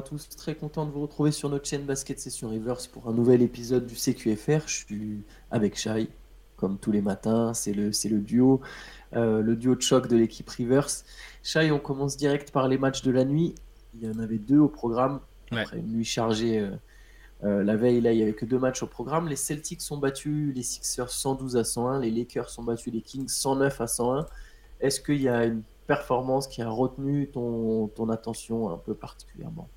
bonjour à tous, très content de vous retrouver sur notre chaîne Basket Session Reverse pour un nouvel épisode du CQFR. Je suis avec Shai, comme tous les matins, c'est le duo de choc de l'équipe Reverse. Shai, on commence direct par les matchs de la nuit, il y en avait deux au programme, après une nuit chargée la veille, là il n'y avait que deux matchs au programme. Les Celtics ont battu les Sixers 112-101, les Lakers ont battu les Kings 109-101. Est-ce qu'il y a une performance qui a retenu ton attention un peu particulièrement?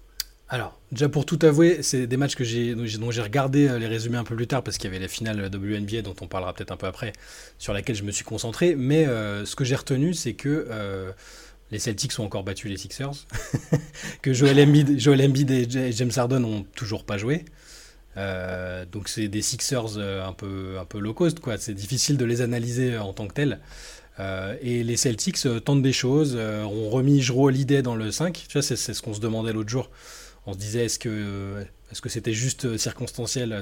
Alors, déjà pour tout avouer, c'est des matchs que dont j'ai regardé les résumés un peu plus tard parce qu'il y avait la finale WNBA dont on parlera peut-être un peu après, sur laquelle je me suis concentré. Mais ce que j'ai retenu, c'est que les Celtics ont encore battu les Sixers, que Joel Embiid et James Harden n'ont toujours pas joué. Donc c'est des Sixers un peu low cost, quoi. C'est difficile de les analyser en tant que tels. Et les Celtics tentent des choses, ont remis Jrue Holiday dans le 5, tu vois, c'est ce qu'on se demandait l'autre jour, on se disait est-ce que c'était juste circonstanciel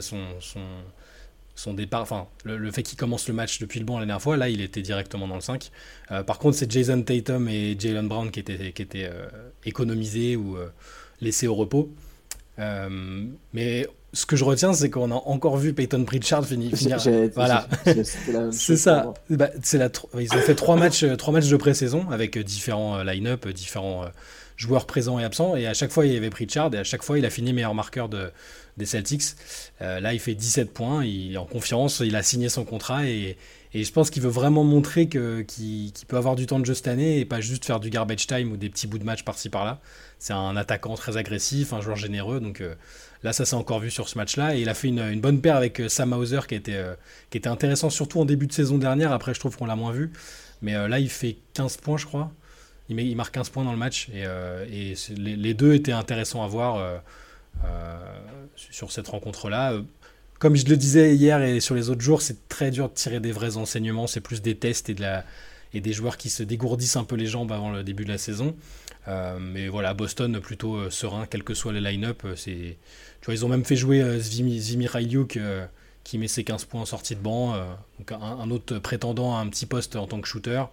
son départ, enfin le fait qu'il commence le match depuis le banc la dernière fois, là il était directement dans le 5, par contre c'est Jason Tatum et Jaylen Brown qui étaient économisés ou laissés au repos, mais ce que je retiens, c'est qu'on a encore vu Peyton Pritchard finir. Voilà. C'était la même chose. C'est ça. Bah, ils ont fait trois matchs de pré-saison avec différents line-up, différents joueurs présents et absents. Et à chaque fois, il y avait Pritchard et à chaque fois, il a fini meilleur marqueur des Celtics. Là, il fait 17 points. Il est en confiance. Il a signé son contrat. Et je pense qu'il veut vraiment montrer qu'il peut avoir du temps de jeu cette année et pas juste faire du garbage time ou des petits bouts de match par-ci par-là. C'est un attaquant très agressif, un joueur généreux. Donc là, ça s'est encore vu sur ce match-là. Et il a fait une bonne paire avec Sam Hauser qui était intéressant, surtout en début de saison dernière. Après, je trouve qu'on l'a moins vu. Mais là, il fait 15 points, je crois. Il marque 15 points dans le match. Et les deux étaient intéressants à voir sur cette rencontre-là. Comme je le disais hier et sur les autres jours, c'est très dur de tirer des vrais enseignements. C'est plus des tests et des joueurs qui se dégourdissent un peu les jambes avant le début de la saison. Mais voilà, Boston plutôt serein, quel que soit le line-up. Tu vois, ils ont même fait jouer Zvimi Railiuk qui met ses 15 points en sortie de banc. Donc un autre prétendant à un petit poste en tant que shooter.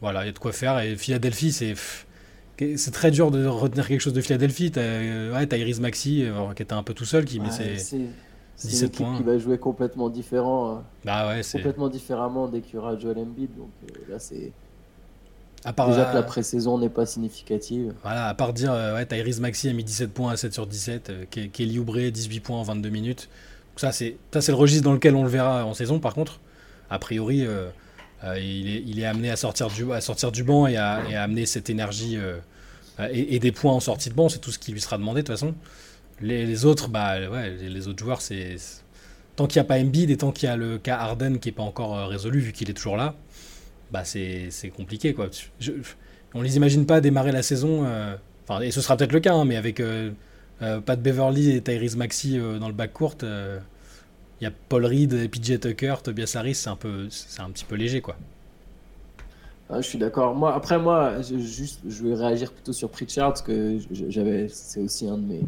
Voilà, il y a de quoi faire. Et Philadelphie, c'est très dur de retenir quelque chose de Philadelphie. Tyrese Maxey qui était un peu tout seul, qui met ses... C'est une équipe qui va jouer complètement différent, complètement différemment dès qu'il y aura Joel Embiid. Donc là, c'est déjà que la pré-saison n'est pas significative. Voilà, à part dire Tyrese Maxey a mis 17 points à 7/17, Kelly Oubré 18 points en 22 minutes. Donc ça c'est le registre dans lequel on le verra en saison. Par contre, a priori, il est amené à sortir du banc et à amener cette énergie et des points en sortie de banc. C'est tout ce qui lui sera demandé de toute façon. Les autres, les autres joueurs, c'est tant qu'il n'y a pas Embiid et tant qu'il y a le cas Harden qui n'est pas encore résolu vu qu'il est toujours là, c'est compliqué, quoi. On les imagine pas démarrer la saison, et ce sera peut-être le cas, mais avec Pat Beverly et Tyrese Maxey dans le backcourt, il y a Paul Reed, PJ Tucker, Tobias Harris, c'est un petit peu léger, quoi. Ah, je suis d'accord. Moi, je vais réagir plutôt sur Pritchard parce que c'est aussi une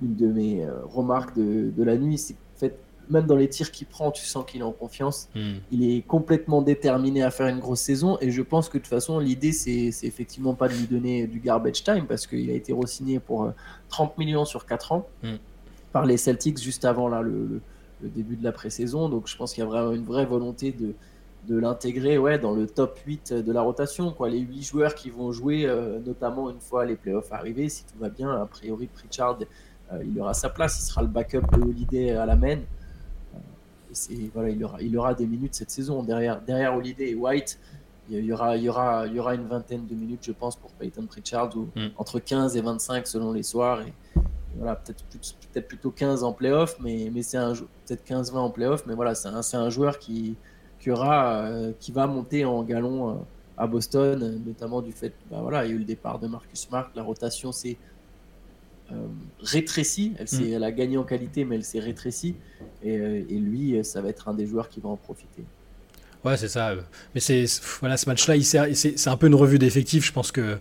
de mes remarques de la nuit, c'est qu'en fait, même dans les tirs qu'il prend, tu sens qu'il est en confiance. Il est complètement déterminé à faire une grosse saison. Et je pense que de toute façon, l'idée, c'est effectivement pas de lui donner du garbage time parce qu'il a été re-signé pour 30 millions sur 4 ans par les Celtics juste avant là, le début de la pré-saison. Donc je pense qu'il y a vraiment une vraie volonté de l'intégrer dans le top 8 de la rotation, quoi. Les 8 joueurs qui vont jouer, notamment une fois les playoffs arrivés, si tout va bien, a priori Pritchard... il aura sa place, il sera le backup de Holiday à la main. Il aura des minutes cette saison. Derrière Holiday et White, il y aura une vingtaine de minutes, je pense, pour Peyton Pritchard, ou entre 15 et 25 selon les soirs. Et voilà, peut-être plutôt 15 en play-off, mais c'est peut-être 15-20 en play-off. Mais voilà, c'est un joueur qui va monter en galon à Boston, notamment du fait il y a eu le départ de Marcus Smart. La rotation, c'est... rétrécie, elle a gagné en qualité mais elle s'est rétrécie et lui ça va être un des joueurs qui va en profiter. Ouais, c'est ça, mais ce match-là c'est un peu une revue d'effectifs. Je pense que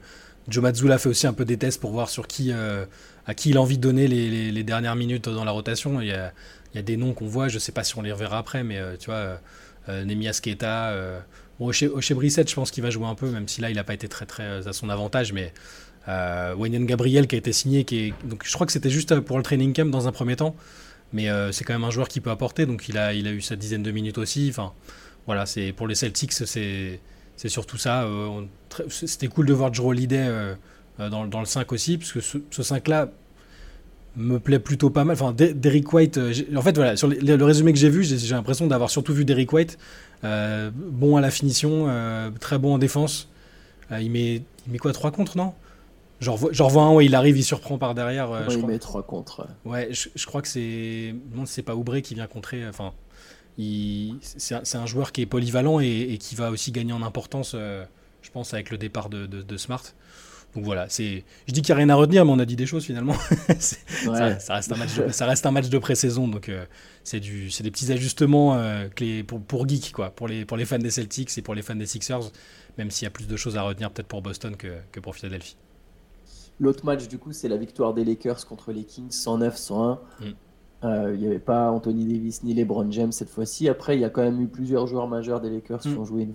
Joe Mazzulla fait aussi un peu des tests pour voir sur qui à qui il a envie de donner les dernières minutes dans la rotation. Il y a des noms qu'on voit, je sais pas si on les reverra après, mais tu vois, Nemias Keita, O'Shea Brissett, je pense qu'il va jouer un peu, même si là il a pas été très très à son avantage, mais Wenyan Gabriel qui a été signé, qui est... donc, je crois que c'était juste pour le training camp dans un premier temps, mais c'est quand même un joueur qui peut apporter, donc il a eu sa dizaine de minutes aussi. Enfin, voilà, c'est, pour les Celtics, c'est surtout ça. C'était cool de voir Jrue Holiday dans le 5 aussi, parce que ce 5-là me plaît plutôt pas mal. Enfin, Derrick White, en fait, voilà, sur le résumé que j'ai vu, j'ai l'impression d'avoir surtout vu Derrick White, bon à la finition, très bon en défense. Il met quoi, 3 contre, non ? J'en revois un, ouais, il arrive, il surprend par derrière. Ouais, il met 3 contre. Ouais, je crois que c'est... Non, c'est pas Oubré qui vient contrer. Enfin, c'est un joueur qui est polyvalent et qui va aussi gagner en importance, je pense, avec le départ de Smart. Donc voilà, je dis qu'il n'y a rien à retenir, mais on a dit des choses finalement. Ça reste un match de pré-saison, donc c'est des petits ajustements pour Geek, quoi, pour les fans des Celtics et pour les fans des Sixers, même s'il y a plus de choses à retenir peut-être pour Boston que pour Philadelphie. L'autre match, du coup, c'est la victoire des Lakers contre les Kings, 109-101. Il n'y avait pas Anthony Davis ni LeBron James cette fois-ci. Après, il y a quand même eu plusieurs joueurs majeurs des Lakers qui ont joué une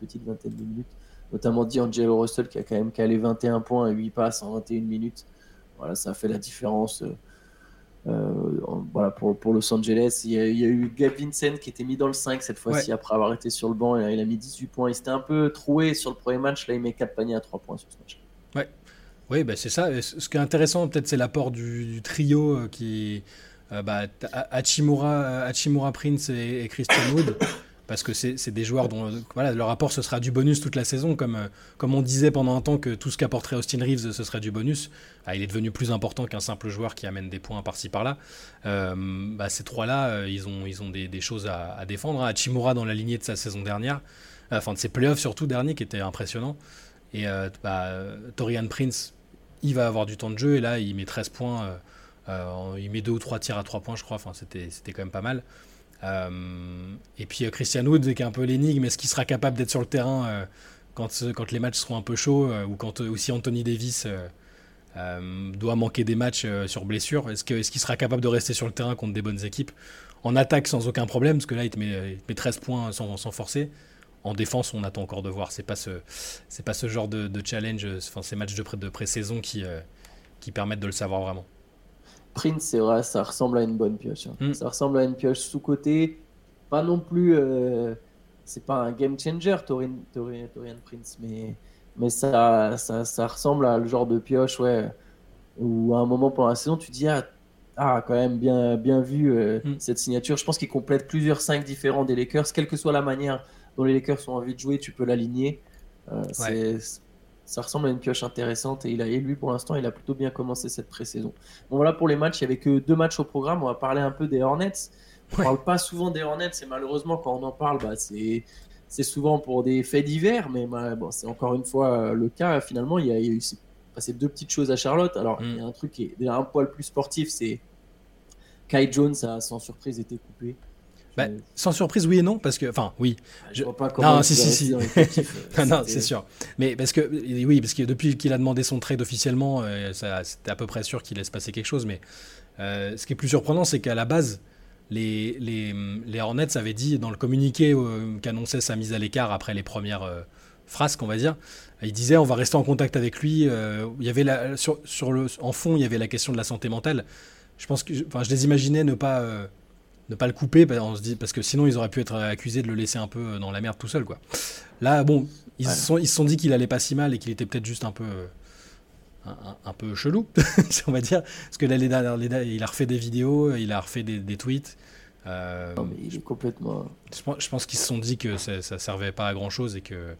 petite vingtaine de minutes, notamment D'Angelo Russell qui a quand même calé 21 points et 8 passes en 21 minutes. Voilà, ça a fait la différence pour Los Angeles. Il y a eu Gabe Vincent qui était mis dans le 5 cette fois-ci, après avoir été sur le banc. Il a mis 18 points. Il s'était un peu troué sur le premier match. Là, il met 4 paniers à 3 points sur ce match. Ouais. Oui, bah c'est ça. Ce qui est intéressant, peut-être, c'est l'apport du trio qui... Hachimura, Prince et Christian Wood, parce que c'est des joueurs dont voilà, leur apport, ce sera du bonus toute la saison. Comme on disait pendant un temps que tout ce qu'apporterait Austin Reeves, ce serait du bonus. Il est devenu plus important qu'un simple joueur qui amène des points par-ci, par-là. Ces trois-là, ils ont des choses à défendre. Hachimura, dans la lignée de sa saison dernière, de ses playoffs surtout derniers, qui étaient impressionnants. Et Taurean Prince, il va avoir du temps de jeu, et là il met 13 points, il met 2 ou 3 tirs à 3 points, je crois. Enfin, c'était quand même pas mal. Et puis Christian Wood, qui est un peu l'énigme, est-ce qu'il sera capable d'être sur le terrain quand les matchs seront un peu chauds, ou quand aussi Anthony Davis doit manquer des matchs sur blessure, est-ce qu'il sera capable de rester sur le terrain contre des bonnes équipes? En attaque, sans aucun problème, parce que là il te met 13 points sans forcer. En défense, on attend encore de voir. C'est pas ce genre de challenge, ces matchs de pré-saison qui permettent de le savoir vraiment. Prince, c'est vrai, ça ressemble à une bonne pioche. Hein. Ça ressemble à une pioche sous-côté. Pas non plus... c'est pas un game changer, Taurean Prince, mais ça ressemble à le genre de pioche où à un moment pendant la saison, tu dis... Ah, quand même bien vu cette signature. Je pense qu'il complète plusieurs 5 différents des Lakers, quelle que soit la manière... dont les Lakers ont envie de jouer, tu peux l'aligner. Ça ressemble à une pioche intéressante, et lui, pour l'instant, il a plutôt bien commencé cette pré-saison. Bon, voilà pour les matchs. Il n'y avait que 2 matchs au programme. On va parler un peu des Hornets. On ne parle pas souvent des Hornets, et malheureusement, quand on en parle, c'est souvent pour des faits divers, mais c'est encore une fois le cas. Finalement, il y a eu ces 2 petites choses à Charlotte. Alors, il y a un truc qui est déjà un poil plus sportif, c'est Kai Jones a, sans surprise, été coupé. Sans surprise, oui et non, parce que, enfin, oui. Je vois pas comment. Non, si. Non, c'est sûr. Mais parce que depuis qu'il a demandé son trade officiellement, c'était à peu près sûr qu'il laisse passer quelque chose. Mais ce qui est plus surprenant, c'est qu'à la base, les Hornets avaient dit dans le communiqué qu'annonçait sa mise à l'écart après les premières frasques, on va dire, ils disaient on va rester en contact avec lui. Il y avait en fond, il y avait la question de la santé mentale. Je pense que, je les imaginais ne pas le couper, parce que sinon ils auraient pu être accusés de le laisser un peu dans la merde tout seul, quoi. Là, bon, ils se sont dit qu'il allait pas si mal et qu'il était peut-être juste un peu chelou, on va dire, parce que là, il a refait des vidéos, il a refait des tweets. Non, mais il est complètement... Je pense qu'ils se sont dit que ça servait pas à grand-chose, et que...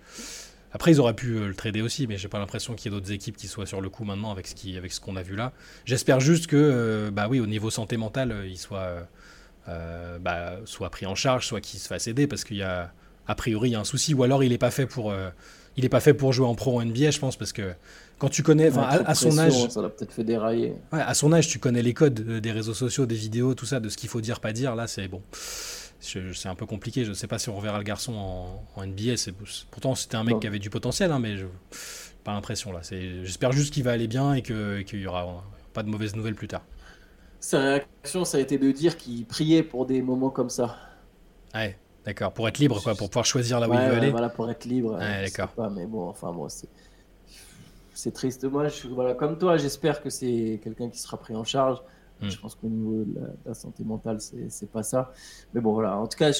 Après, ils auraient pu le trader aussi, mais j'ai pas l'impression qu'il y ait d'autres équipes qui soient sur le coup maintenant avec ce qu'on a vu là. J'espère juste que, au niveau santé mentale, il soit... soit pris en charge, soit qu'il se fasse aider, parce qu'il y a a priori un souci, ou alors il est pas fait pour jouer en pro en NBA, je pense, parce que quand tu connais, à son âge, ça l'a peut-être fait dérailler. Ouais, à son âge, tu connais les codes des réseaux sociaux, des vidéos, tout ça, de ce qu'il faut dire, pas dire. Là, c'est bon, c'est un peu compliqué. Je sais pas si on reverra le garçon en NBA. Pourtant, c'était un mec qui avait du potentiel, hein, mais pas l'impression là. J'espère juste qu'il va aller bien et qu'il y aura pas de mauvaises nouvelles plus tard. Sa réaction, ça a été de dire qu'il priait pour des moments comme ça. Ouais, d'accord. Pour être libre, quoi, pour pouvoir choisir là où il veut aller. Voilà, pour être libre. Ouais, d'accord. Pas, mais bon, enfin, moi, c'est triste. Moi, je suis comme toi, j'espère que c'est quelqu'un qui sera pris en charge. Je pense qu'au niveau de la santé mentale, c'est pas ça. Mais bon, voilà. En tout cas,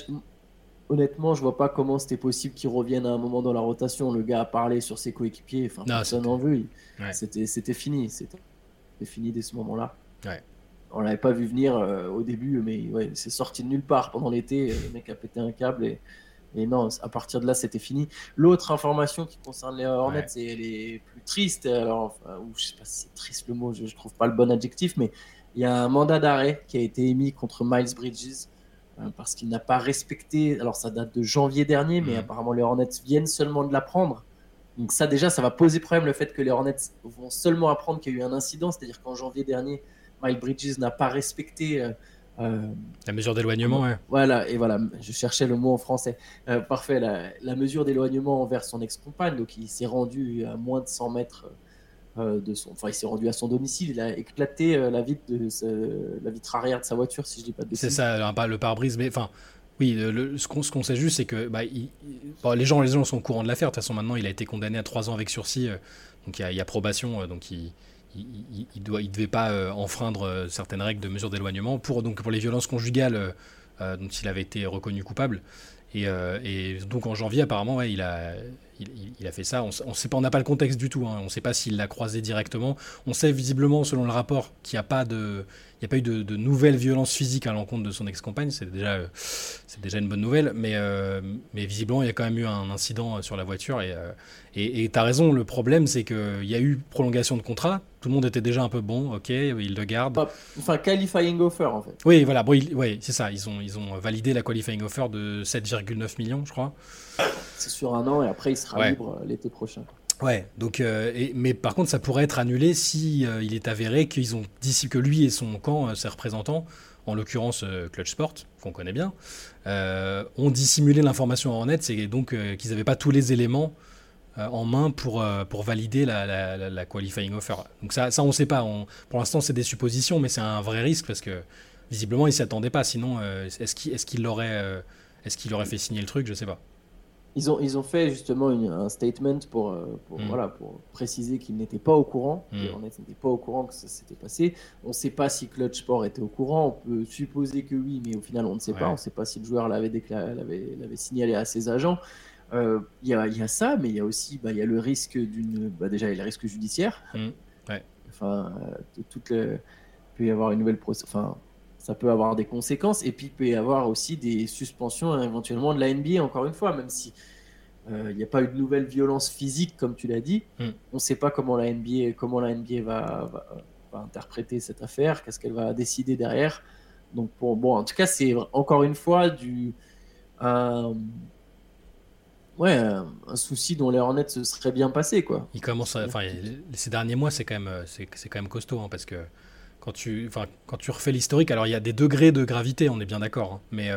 honnêtement, je vois pas comment c'était possible qu'il revienne à un moment dans la rotation. Le gars a parlé sur ses coéquipiers. Enfin, personne n'en veut. C'était fini. C'était fini dès ce moment-là. Ouais. On l'avait pas vu venir au début, mais c'est sorti de nulle part pendant l'été. Le mec a pété un câble et non, à partir de là, c'était fini. L'autre information qui concerne les Hornets, c'est les plus tristes. Alors, je sais pas si c'est triste le mot, je trouve pas le bon adjectif, mais il y a un mandat d'arrêt qui a été émis contre Miles Bridges parce qu'il n'a pas respecté. Alors, ça date de janvier dernier, mais apparemment, les Hornets viennent seulement de l'apprendre. Donc, ça, déjà, ça va poser problème le fait que les Hornets vont seulement apprendre qu'il y a eu un incident. C'est-à-dire qu'en janvier dernier, Miles Bridges n'a pas respecté la mesure d'éloignement. Voilà, et voilà, je cherchais le mot en français. Parfait, la mesure d'éloignement envers son ex-compagne. Donc, il s'est rendu à moins de 100 mètres il s'est rendu à son domicile. Il a éclaté la vitre arrière de sa voiture, si je dis pas de bêtises. C'est ça, le pare-brise. Mais enfin, oui, ce qu'on sait juste, c'est que les gens sont au courant de l'affaire. De toute façon, maintenant, il a été condamné à 3 ans avec sursis. Donc, il y a probation. Donc, il devait pas enfreindre certaines règles de mesure d'éloignement pour les violences conjugales dont il avait été reconnu coupable. Et donc en janvier, apparemment, il a fait ça. On sait pas, on n'a pas le contexte du tout. On ne sait pas s'il l'a croisé directement. On sait visiblement, selon le rapport, qu'il n'y a pas eu de nouvelles violences physiques à l'encontre de son ex-compagne. C'est déjà une bonne nouvelle. Mais visiblement, il y a quand même eu un incident sur la voiture. Et t'as raison. Le problème, c'est qu'il y a eu prolongation de contrat. Tout le monde était déjà un peu bon. Ok, ils le gardent. Enfin, qualifying offer, en fait. Oui, voilà. Bon, c'est ça. Ils ont validé la qualifying offer de 7,9 millions, je crois. C'est sur un an et après, il sera libre l'été prochain. Ouais, donc, mais par contre, ça pourrait être annulé si il est avéré que lui et son camp, ses représentants, en l'occurrence Clutch Sport, qu'on connaît bien, ont dissimulé l'information en net, et donc qu'ils n'avaient pas tous les éléments en main pour valider la qualifying offer. Donc ça on ne sait pas. Pour l'instant, c'est des suppositions, mais c'est un vrai risque parce que visiblement, il ne s'y attendait pas. Sinon, est-ce qu'il aurait fait signer le truc? Je ne sais pas. Ils ont fait justement un statement pour préciser qu'ils n'étaient pas au courant, que Hornets n'étaient pas au courant que ça s'était passé. On ne sait pas si Clutch Sport était au courant, on peut supposer que oui, mais au final on ne sait pas. On ne sait pas si le joueur l'avait signalé à ses agents. Il y a ça, mais il y a aussi il y a le risque déjà il y a le risque judiciaire. Enfin, peut y avoir une nouvelle ça peut avoir des conséquences et puis il peut y avoir aussi des suspensions éventuellement de la NBA, encore une fois, même si il n'y a pas eu de nouvelle violence physique comme tu l'as dit. On ne sait pas comment la NBA va interpréter cette affaire, qu'est-ce qu'elle va décider derrière. Donc en tout cas, c'est encore une fois un souci dont les Hornets se seraient bien passés, quoi. Ces derniers mois, c'est quand même costaud, hein, parce que Quand tu refais l'historique, alors il y a des degrés de gravité, on est bien d'accord, hein, mais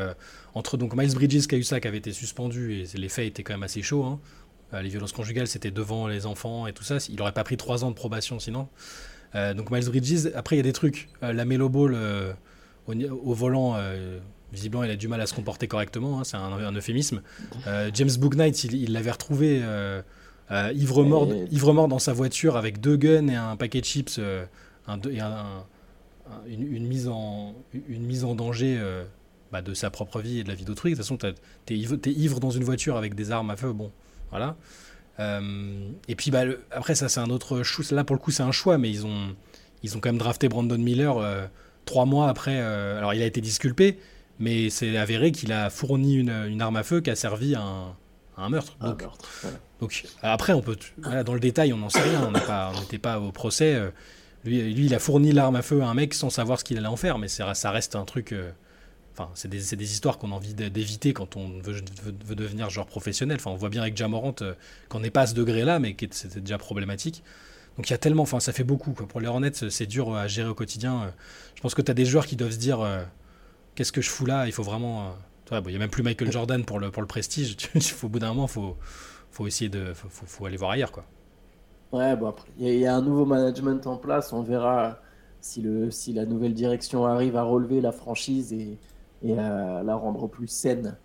entre donc Miles Bridges qui a eu ça, qui avait été suspendu, et les faits étaient quand même assez chauds, hein, les violences conjugales c'était devant les enfants et tout ça, il n'aurait pas pris 3 ans de probation sinon. Donc Miles Bridges, après il y a des trucs, la Melo Ball au volant, visiblement il a du mal à se comporter correctement, hein, c'est un euphémisme. James Bouknight, il l'avait retrouvé ivre mort dans sa voiture avec 2 guns et un paquet de chips, une mise en danger de sa propre vie et de la vie d'autrui. De toute façon, t'es ivre dans une voiture avec des armes à feu, bon, voilà. Et puis après, ça c'est un autre choix. Là pour le coup c'est un choix, mais ils ont quand même drafté Brandon Miller 3 mois après. Alors il a été disculpé, mais c'est avéré qu'il a fourni une arme à feu qui a servi à un meurtre. Donc, voilà. Donc après on peut dans le détail on n'en sait rien, on n'était pas au procès. Lui, il a fourni l'arme à feu à un mec sans savoir ce qu'il allait en faire, mais ça reste un truc... c'est des histoires qu'on a envie d'éviter quand on veut devenir joueur professionnel. Enfin, on voit bien avec Ja Morant qu'on n'est pas à ce degré-là, mais que c'était déjà problématique. Donc il y a tellement... ça fait beaucoup, quoi. Pour les Hornets, c'est dur à gérer au quotidien. Je pense que tu as des joueurs qui doivent se dire « Qu'est-ce que je fous là ?» Il faut vraiment... il n'y a même plus Michael Jordan pour le prestige. Au bout d'un moment, il faut essayer de... faut aller voir ailleurs, quoi. Ouais, après, il y a un nouveau management en place. On verra si la nouvelle direction arrive à relever la franchise et à la rendre plus saine.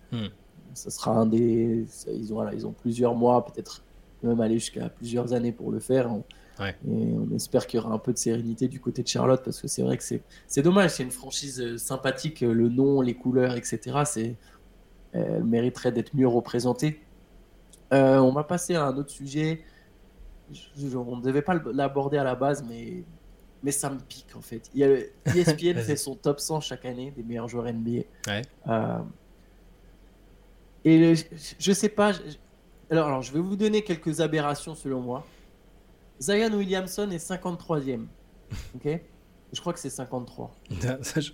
Ça sera ils ont plusieurs mois, peut-être même aller jusqu'à plusieurs années pour le faire. On, Ouais. Et on espère qu'il y aura un peu de sérénité du côté de Charlotte, parce que c'est vrai que c'est dommage, c'est une franchise sympathique, le nom, les couleurs, etc. Elle mériterait d'être mieux représentée. On va passer à un autre sujet. On ne devait pas l'aborder à la base, mais ça me pique en fait. Il y a ESPN fait son top 100 chaque année des meilleurs joueurs NBA. Ouais. Et je sais pas. Alors, je vais vous donner quelques aberrations selon moi. Zion Williamson est 53e. Ok. Je crois que c'est 53.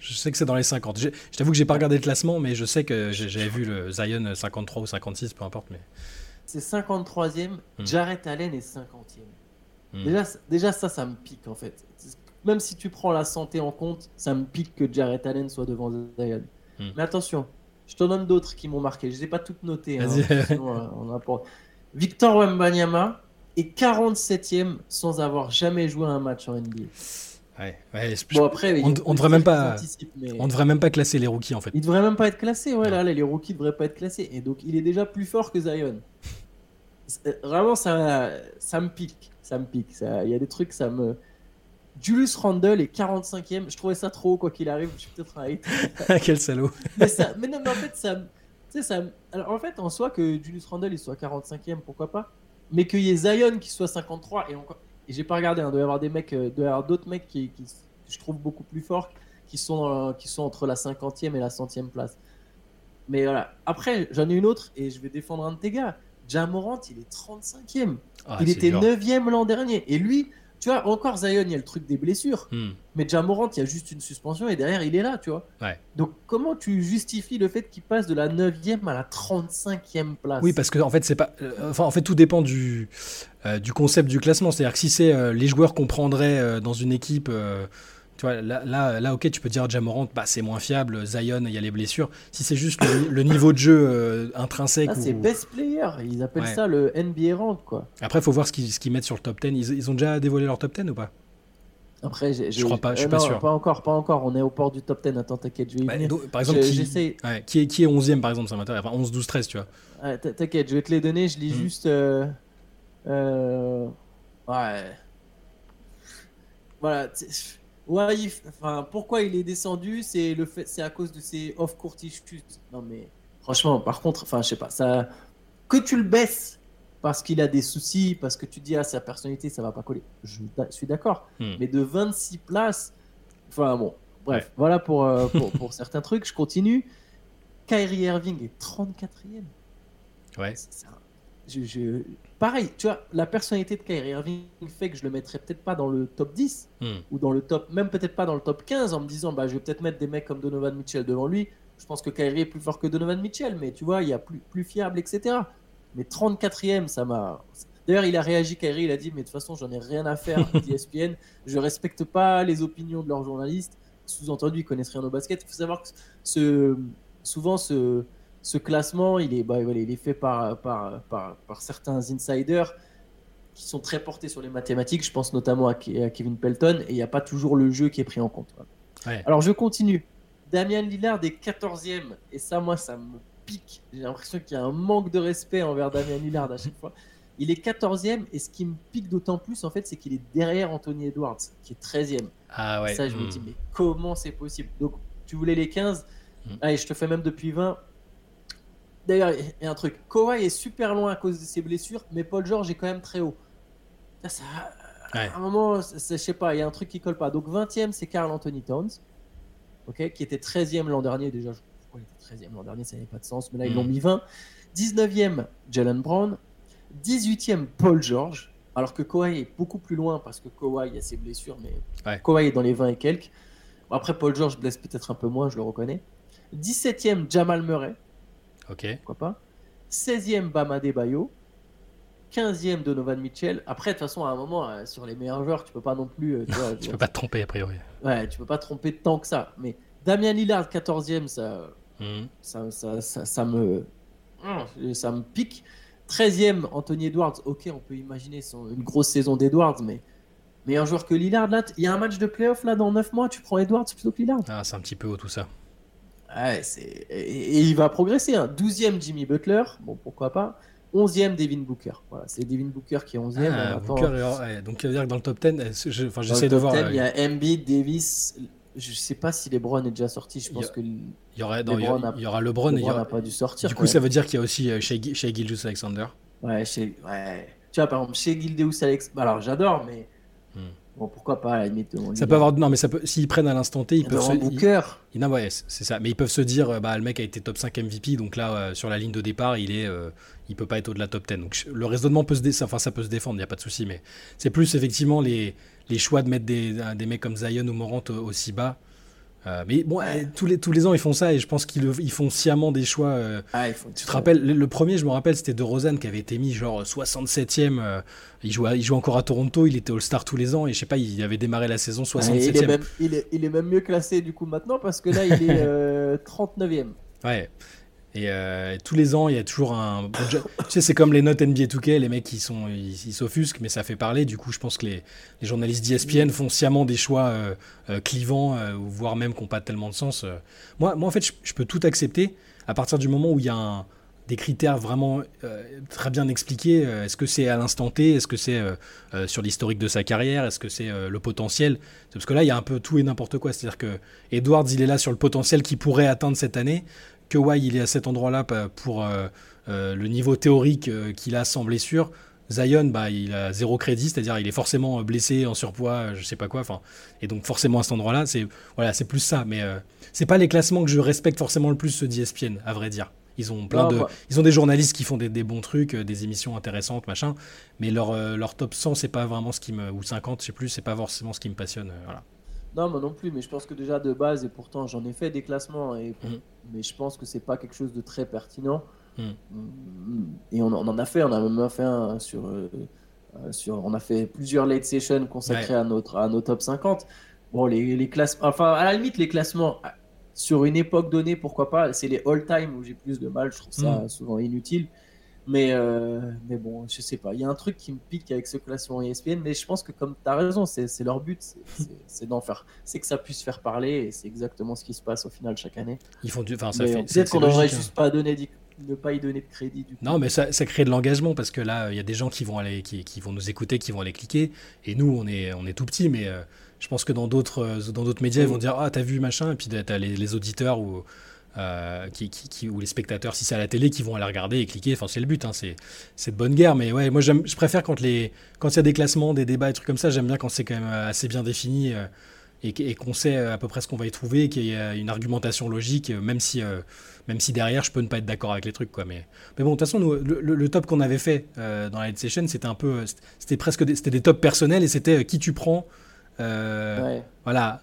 Je sais que c'est dans les 50. Je t'avoue que j'ai pas regardé le classement, mais je sais que j'avais vu le Zion 53 ou 56, peu importe. Mais... C'est 53e. Jared Allen est 50e. Déjà, ça me pique en fait. Même si tu prends la santé en compte, ça me pique que Jared Allen soit devant Zion. Mais attention, je te donne d'autres qui m'ont marqué. Je ne les ai pas toutes notées. Hein, sinon, Victor Wembanyama est 47e sans avoir jamais joué un match en NBA. Ouais, bon, après, on devrait même pas, on devrait même pas classer les rookies en fait. Ils devraient même pas être classés. Ouais, là, les rookies devraient pas être classés. Et donc, il est déjà plus fort que Zion. Vraiment, ça me pique. Il y a des trucs, ça me... Julius Randle est 45e. Je trouvais ça trop haut, quoi qu'il arrive. Je suis peut-être un hater. Quel salaud. Mais non, mais en fait, ça... Alors, en fait, en soi, que Julius Randle il soit 45e, pourquoi pas. Mais qu'il y ait Zion qui soit 53, et encore... Et j'ai pas regardé, il doit y avoir d'autres mecs qui je trouve beaucoup plus forts, qui sont entre la 50e et la 100e place. Mais voilà. Après, j'en ai une autre, et je vais défendre un de tes gars. Ja Morant, il est 35e. Ah, il était 9e l'an dernier. Et lui, tu vois, encore Zion, il y a le truc des blessures. Mais Ja Morant, il y a juste une suspension et derrière, il est là, tu vois. Ouais. Donc, comment tu justifies le fait qu'il passe de la 9e à la 35e place ? Oui, parce que, en fait, c'est pas... Enfin, en fait, tout dépend du concept du classement. C'est-à-dire que si c'est les joueurs qu'on prendrait dans une équipe... Tu vois, là, ok, tu peux dire Ja Morant, bah, c'est moins fiable. Zion, il y a les blessures. Si c'est juste le niveau de jeu intrinsèque. Là, c'est best player. Ils appellent ça le NBA rank, quoi. Après, il faut voir ce qu'ils mettent sur le top 10. Ils ont déjà dévoilé leur top 10 ou pas ? Après, je crois pas, je suis pas sûr. Pas encore. On est au port du top 10. Attends, t'inquiète, je vais y venir. Par exemple, qui est 11e, par exemple, ça m'intéresse. Enfin, 11, 12, 13, tu vois. Ah, t'inquiète, je vais te les donner. Je lis juste. Ouais. Voilà. Pourquoi il est descendu, c'est à cause de ses off-court issues. Non mais franchement, par contre, je sais pas, ça, que tu le baisses parce qu'il a des soucis, parce que tu dis sa personnalité ça va pas coller, je suis d'accord. Mais de 26 places, voilà pour certains trucs. Je continue. Kyrie Irving est 34e. Ouais. C'est un... Pareil, tu vois, la personnalité de Kyrie Irving fait que je le mettrais peut-être pas dans le top 10 ou dans le top, même peut-être pas dans le top 15 en me disant je vais peut-être mettre des mecs comme Donovan Mitchell devant lui. Je pense que Kyrie est plus fort que Donovan Mitchell, mais tu vois, il y a plus fiable, etc. Mais 34e, ça m'a... D'ailleurs, il a réagi, Kyrie, il a dit mais de toute façon, j'en ai rien à faire d'ESPN, je respecte pas les opinions de leurs journalistes. Sous-entendu, ils connaissent rien au basket. Il faut savoir que ce classement, il est fait par certains insiders qui sont très portés sur les mathématiques. Je pense notamment à Kevin Pelton, et il n'y a pas toujours le jeu qui est pris en compte. Ouais. Alors, je continue. Damien Lillard est 14e, et ça, moi, ça me pique. J'ai l'impression qu'il y a un manque de respect envers Damien Lillard à chaque fois. Il est 14e, et ce qui me pique d'autant plus, en fait, c'est qu'il est derrière Anthony Edwards, qui est 13e. Ah ouais. Ça, je me dis, mais comment c'est possible ? Donc, tu voulais les 15 ? Allez, je te fais même depuis 20. D'ailleurs, il y a un truc. Kawhi est super loin à cause de ses blessures, mais Paul George est quand même très haut. Ça, à un moment, je sais pas, il y a un truc qui colle pas. Donc 20e, c'est Karl Anthony Towns, qui était 13e l'an dernier. Déjà, pourquoi il était 13e l'an dernier, ça n'avait pas de sens, mais là, ils l'ont mis 20. 19e, Jaylen Brown. 18e, Paul George. Alors que Kawhi est beaucoup plus loin, parce que Kawhi, il y a ses blessures, mais Kawhi est dans les 20 et quelques. Bon, après, Paul George blesse peut-être un peu moins, je le reconnais. 17e, Jamal Murray. Okay. Pourquoi pas. 16e Bam Adebayo, 15e Donovan Mitchell. Après, de toute façon, à un moment, sur les meilleurs joueurs, tu peux pas non plus. Tu peux pas te tromper, a priori. Ouais, tu peux pas te tromper tant que ça. Mais Damien Lillard, 14e, ça me pique. 13e Anthony Edwards. Ok, on peut imaginer une grosse saison d'Edwards, mais meilleur joueur que Lillard. Là, il y a un match de playoff là dans 9 mois. Tu prends Edwards plutôt que Lillard. Ah, c'est un petit peu haut tout ça. Ouais, et il va progresser. 12e Jimmy Butler, bon pourquoi pas. 11e Devin Booker. Voilà, c'est Devin Booker qui est 11e. Donc, il veut dire que dans le top 10, j'essaie de voir. Dans le top 10, il y a Embiid, Davis. Je ne sais pas si LeBron est déjà sorti. Je pense qu'il y aura LeBron. Il n'a pas dû sortir. Du coup, ça veut dire qu'il y a aussi Shai Gilgeous-Alexander. Ouais. Tu vois, par exemple, Shai Gilgeous-Alexander. Alors, j'adore, mais bon, pourquoi pas à la limite. Ça peut avoir. Non, mais ça peut. S'ils prennent à l'instant T, ils peuvent se. Booker. Non, ouais, c'est ça. Mais ils peuvent se dire, bah, le mec a été top 5 MVP, donc là, sur la ligne de départ, il peut pas être au-delà top 10. Donc le raisonnement peut se ça peut se défendre, il y a pas de souci. Mais c'est plus effectivement les choix de mettre des mecs comme Zion ou Morant aussi bas. Mais bon, tous les ans ils font ça et je pense qu'ils font sciemment des choix. Tu te rappelles le premier, je me rappelle, c'était DeRozan qui avait été mis genre 67e. Il jouait encore à Toronto, il était All-Star tous les ans et je sais pas, il avait démarré la saison 67e. Il est même mieux classé du coup maintenant parce que là il est 39e. Ouais. Et tous les ans, il y a toujours un. Tu sais, c'est comme les notes NBA 2K, les mecs ils s'offusquent, mais ça fait parler. Du coup, je pense que les journalistes d'ESPN font sciemment des choix clivants, voire même qui n'ont pas tellement de sens. Moi, en fait, je peux tout accepter à partir du moment où il y a des critères vraiment très bien expliqués. Est-ce que c'est à l'instant T ? Est-ce que c'est sur l'historique de sa carrière ? Est-ce que c'est le potentiel ? Parce que là, il y a un peu tout et n'importe quoi. C'est-à-dire que Edwards, il est là sur le potentiel qu'il pourrait atteindre cette année. Kawhi, il est à cet endroit-là pour le niveau théorique qu'il a sans blessure. Zion, il a zéro crédit, c'est-à-dire il est forcément blessé, en surpoids, je sais pas quoi. Et donc forcément à cet endroit-là, c'est plus ça. Mais c'est pas les classements que je respecte forcément le plus, ceux d'ESPN, à vrai dire. Ils ont ils ont des journalistes qui font des bons trucs, des émissions intéressantes, machin. Mais leur top 100, c'est pas vraiment ce qui me, ou 50, je sais plus, c'est pas forcément ce qui me passionne. Voilà. Non, moi non plus, mais je pense que déjà de base, et pourtant j'en ai fait des classements, mais je pense que c'est pas quelque chose de très pertinent. Et on en a fait, on a même fait un on a fait plusieurs late sessions consacrées à nos top 50. Bon, les classements, enfin à la limite les classements sur une époque donnée, pourquoi pas, c'est les all-time où j'ai plus de mal, je trouve ça souvent inutile. Mais bon, je sais pas. Il y a un truc qui me pique avec ce classement ESPN, mais je pense que comme t'as raison, c'est leur but, c'est d'en faire, c'est que ça puisse faire parler, et c'est exactement ce qui se passe au final chaque année. Ils font du, peut-être qu'on devrait juste pas ne pas y donner de crédit. Du coup. Non, mais ça crée de l'engagement parce que là, il y a des gens qui vont aller, qui vont nous écouter, qui vont aller cliquer, et nous, on est tout petits, mais je pense que dans d'autres médias, ils vont dire, ah, t'as vu machin, et puis t'as les auditeurs ou. Ou les spectateurs, si c'est à la télé, qui vont aller regarder et cliquer. Enfin, c'est le but, hein. C'est de bonne guerre. Mais ouais, moi je préfère quand il y a des classements, des débats, des trucs comme ça. J'aime bien quand c'est quand même assez bien défini et qu'on sait à peu près ce qu'on va y trouver, qu'il y a une argumentation logique, même si derrière je peux ne pas être d'accord avec les trucs, quoi. Mais bon, de toute façon, nous, le top qu'on avait fait dans la head session, c'était un peu, c'était des tops personnels et c'était qui tu prends. Voilà.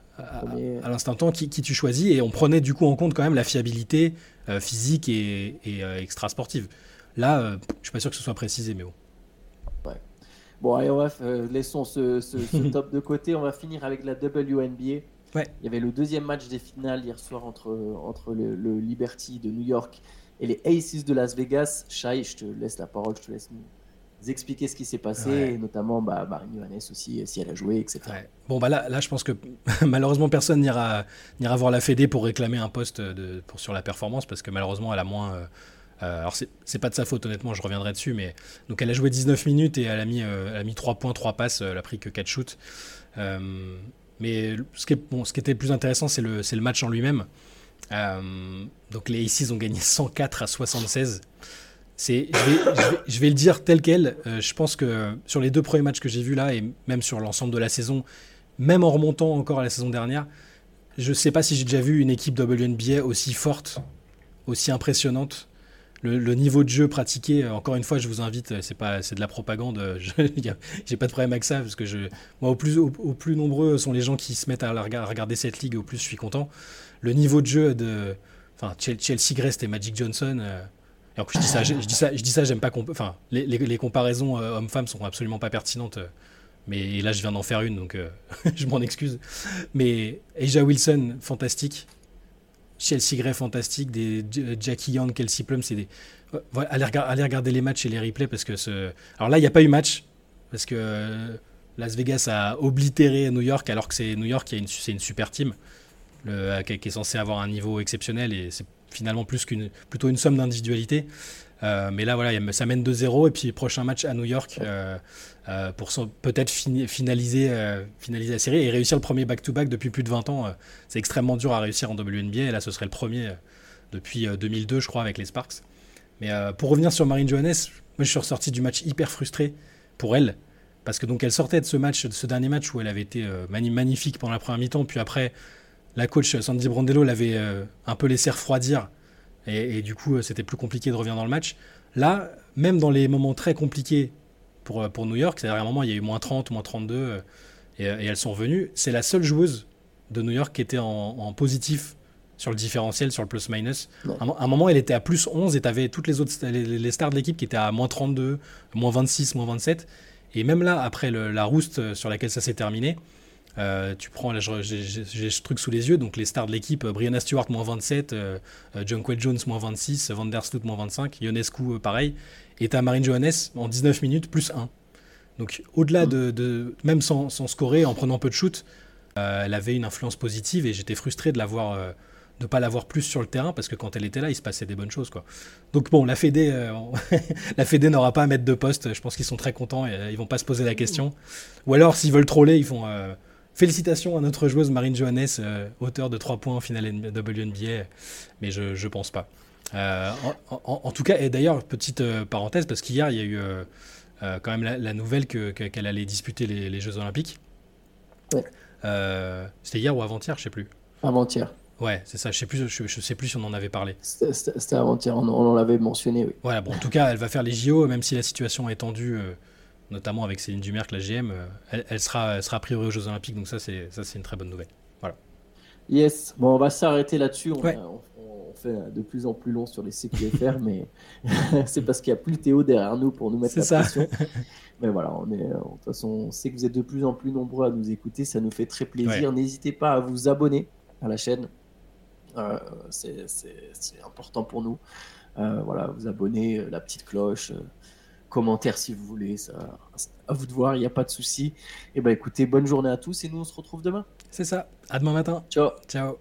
À l'instant temps, qui tu choisis, et on prenait du coup en compte quand même la fiabilité physique et extra-sportive. Là, je suis pas sûr que ce soit précisé, mais bon. Ouais. Bon, allez, bref, laissons ce top de côté. On va finir avec la WNBA. Ouais. Il y avait le deuxième match des finales hier soir entre le Liberty de New York et les Aces de Las Vegas. Shai, je te laisse la parole, je te laisse nous expliquer ce qui s'est passé, et notamment Marine Johannès aussi, si elle a joué, etc. Ouais. Bon, là, je pense que malheureusement, personne n'ira voir la Fédé pour réclamer un poste sur la performance, parce que malheureusement, elle a moins... alors, c'est pas de sa faute, honnêtement, je reviendrai dessus, mais... Donc, elle a joué 19 minutes et elle a mis 3 points, 3 passes, elle a pris que 4 shoots. Mais ce qui était le plus intéressant, c'est le match en lui-même. Donc, les Aces ont gagné 104-76. Je vais le dire tel quel. Je pense que sur les deux premiers matchs que j'ai vus là, et même sur l'ensemble de la saison, même en remontant encore à la saison dernière, je ne sais pas si j'ai déjà vu une équipe WNBA aussi forte, aussi impressionnante. Le niveau de jeu pratiqué, encore une fois, je vous invite, c'est de la propagande, j'ai pas de problème avec ça, parce que moi, au plus nombreux sont les gens qui se mettent à regarder cette ligue, au plus je suis content. Le niveau de jeu de Chelsea Grest et Magic Johnson... Alors que je dis ça, j'aime pas. Enfin, les comparaisons hommes-femmes sont absolument pas pertinentes. Mais là, je viens d'en faire une, donc je m'en excuse. Mais Asia Wilson, fantastique. Chelsea Gray, fantastique. Jackie Young, Kelsey Plum, c'est des. Voilà, allez regarder les matchs et les replays parce que. Alors là, il n'y a pas eu match parce que Las Vegas a oblitéré New York, alors que c'est New York qui a une super team qui est censée avoir un niveau exceptionnel et c'est. Finalement, plutôt une somme d'individualité. Mais là, voilà, ça mène 2-0 et puis prochain match à New York pour peut-être finaliser la série et réussir le premier back-to-back depuis plus de 20 ans. C'est extrêmement dur à réussir en WNBA et là, ce serait le premier depuis 2002, je crois, avec les Sparks. Mais pour revenir sur Marine Johannès, moi, je suis ressorti du match hyper frustré pour elle. Parce que donc elle sortait de ce dernier match où elle avait été magnifique pendant la première mi-temps, puis après la coach Sandy Brandello l'avait un peu laissé refroidir et du coup c'était plus compliqué de revenir dans le match. Là, même dans les moments très compliqués pour New York, c'est-à-dire à un moment il y a eu -30, -32 et elles sont revenues, c'est la seule joueuse de New York qui était en positif sur le différentiel, sur le plus-minus. À un moment elle était à +11 et t'avais toutes les autres les stars de l'équipe qui étaient à -32, -26, -27. Et même là, après la rouste sur laquelle ça s'est terminé, tu prends, là, j'ai ce truc sous les yeux, donc les stars de l'équipe, Brianna Stewart, -27, Jonquel Jones, -26, Van Der Sloot, -25, Ionescu, pareil, et t'as Marine Johannès en 19 minutes, +1. Donc au-delà de même sans scorer, en prenant peu de shoot, elle avait une influence positive et j'étais frustré de ne pas l'avoir plus sur le terrain, parce que quand elle était là, il se passait des bonnes choses, quoi. Donc bon, la Fédé n'aura pas à mettre de poste. Je pense qu'ils sont très contents et ils vont pas se poser la question. Ou alors, s'ils veulent troller, ils font félicitations à notre joueuse Marine Johannès, auteur de 3 points en finale WNBA. Mais je pense pas. En tout cas, et d'ailleurs, petite parenthèse, parce qu'hier, il y a eu quand même la nouvelle qu'elle allait disputer les Jeux Olympiques. Ouais. C'était hier ou avant-hier, je sais plus. Avant-hier. Ouais, c'est ça. Je sais plus si on en avait parlé. C'était avant-hier, on l'avait mentionné, oui. Voilà, bon, en tout cas, elle va faire les JO, même si la situation est tendue, notamment avec Céline Dumerc, la GM, elle sera priorée aux Jeux Olympiques, donc ça c'est une très bonne nouvelle. Voilà. Yes, bon, on va s'arrêter là-dessus. Ouais. On fait de plus en plus long sur les CQFR, mais c'est parce qu'il n'y a plus Théo derrière nous pour nous mettre pression. Mais voilà, de toute façon, on sait que vous êtes de plus en plus nombreux à nous écouter, ça nous fait très plaisir. Ouais. N'hésitez pas à vous abonner à la chaîne. C'est important pour nous. Voilà, vous abonnez, la petite cloche, commentaire si vous voulez, ça, à vous de voir, il n'y a pas de souci. Et ben écoutez, bonne journée à tous et nous on se retrouve demain. C'est ça, à demain matin. Ciao. Ciao.